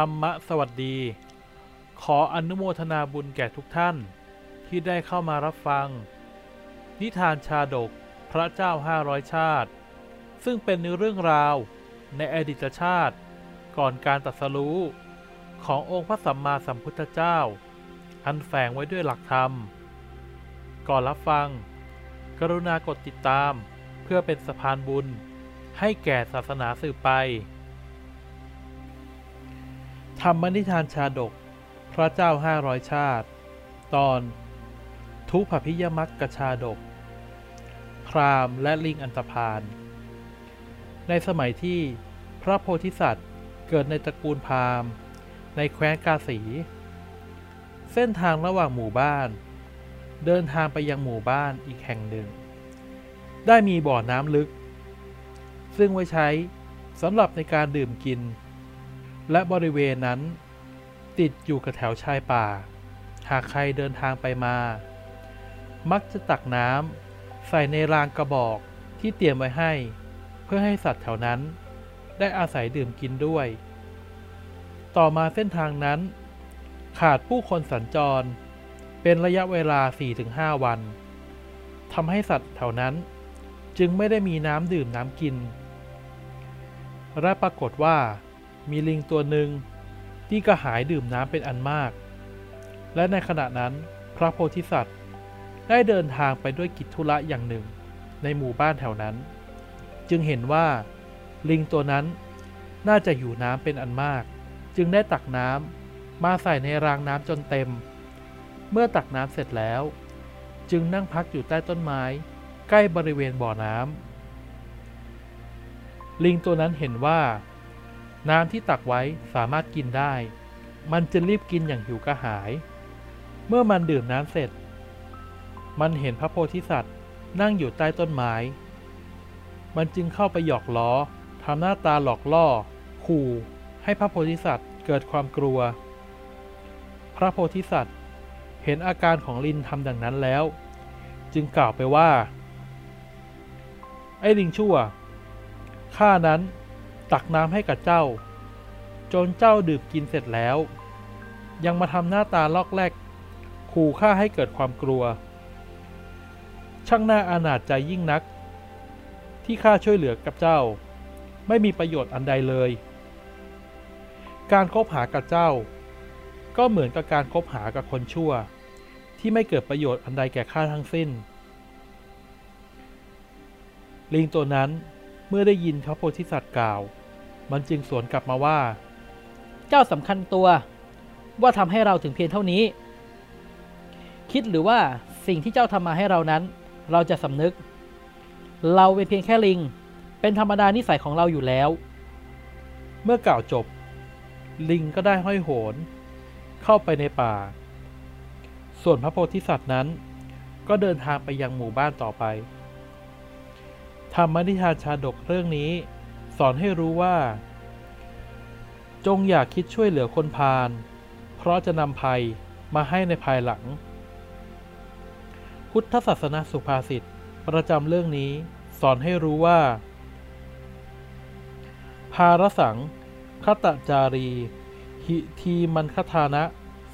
ธรรมะสวัสดีขออนุโมทนาบุญแก่ทุกท่านที่ได้เข้ามารับฟังนิทานชาดกพระเจ้า500ชาติซึ่งเป็นเรื่องราวในอดีตชาติก่อนการตรัสรู้ขององค์พระสัมมาสัมพุทธเจ้าอันแฝงไว้ด้วยหลักธรรมก่อนรับฟังกรุณากดติดตามเพื่อเป็นสะพานบุญให้แก่ศาสนาสืบไปธรรมนิทานชาดกพระเจ้า500ชาติตอนทุพพิยมัคคชาดกพราหมณ์และลิงอันธพาลในสมัยที่พระโพธิสัตว์เกิดในตระกูลพราหมณ์ในแคว้นกาสีเส้นทางระหว่างหมู่บ้านเดินทางไปยังหมู่บ้านอีกแห่งหนึ่งได้มีบ่อน้ำลึกซึ่งไว้ใช้สำหรับในการดื่มกินและบริเวณนั้นติดอยู่กับแถวชายป่าหากใครเดินทางไปมามักจะตักน้ำใส่ในรางกระบอกที่เตรียมไว้ให้เพื่อให้สัตว์แถวนั้นได้อาศัยดื่มกินด้วยต่อมาเส้นทางนั้นขาดผู้คนสัญจรเป็นระยะเวลา 4-5 วันทำให้สัตว์แถวนั้นจึงไม่ได้มีน้ำดื่มน้ำกินและปรากฏว่ามีลิงตัวหนึ่งที่กระหายดื่มน้ำเป็นอันมากและในขณะนั้นพระโพธิสัตว์ได้เดินทางไปด้วยกิจธุระอย่างหนึ่งในหมู่บ้านแถวนั้นจึงเห็นว่าลิงตัวนั้นน่าจะอยู่น้ำเป็นอันมากจึงได้ตักน้ำมาใส่ในรางน้ำจนเต็มเมื่อตักน้ำเสร็จแล้วจึงนั่งพักอยู่ใต้ต้นไม้ใกล้บริเวณบ่อน้ำลิงตัวนั้นเห็นว่าน้ำที่ตักไว้สามารถกินได้มันจึงรีบกินอย่างหิวกระหายเมื่อมันดื่มน้ำเสร็จมันเห็นพระโพธิสัตว์นั่งอยู่ใต้ต้นไม้มันจึงเข้าไปหยอกล้อทำหน้าตาหลอกล่อขู่ให้พระโพธิสัตว์เกิดความกลัวพระโพธิสัตว์เห็นอาการของลิงทำดังนั้นแล้วจึงกล่าวไปว่าไอ้ลิงชั่วข้านั้นตักน้ำให้กับเจ้าจนเจ้าดื่มกินเสร็จแล้วยังมาทำหน้าตาลอกแลกขู่ข้าให้เกิดความกลัวช่างน่าอานาจใจยิ่งนักที่ข้าช่วยเหลือกับเจ้าไม่มีประโยชน์อันใดเลยการคบหากับเจ้าก็เหมือนกับการคบหากับคนชั่วที่ไม่เกิดประโยชน์อันใดแก่ข้าทั้งสิ้นลิงตัวนั้นเมื่อได้ยินพระโพธิสัตว์กล่าวมันจึงสวนกลับมาว่าเจ้าสำคัญตัวว่าทำให้เราถึงเพียงเท่านี้คิดหรือว่าสิ่งที่เจ้าทำมาให้เรานั้นเราจะสำนึกเราเป็นเพียงแค่ลิงเป็นธรรมดานิสัยของเราอยู่แล้วเมื่อกล่าวจบลิงก็ได้ห้อยโหนเข้าไปในป่าส่วนพระโพธิสัตว์นั้นก็เดินทางไปยังหมู่บ้านต่อไปธรรมนิทานชาดกเรื่องนี้สอนให้รู้ว่าจงอย่าคิดช่วยเหลือคนพาลเพราะจะนำภัยมาให้ในภายหลังพุทธศาสนสุภาษิตประจำเรื่องนี้สอนให้รู้ว่าภารสังคตจารีหิทีมันคทานะ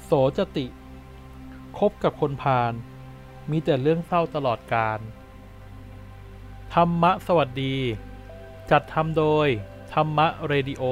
โสจติคบกับคนพาลมีแต่เรื่องเศร้าตลอดกาลธรรมะสวัสดีจัดทำโดยธรรมะเรดิโอ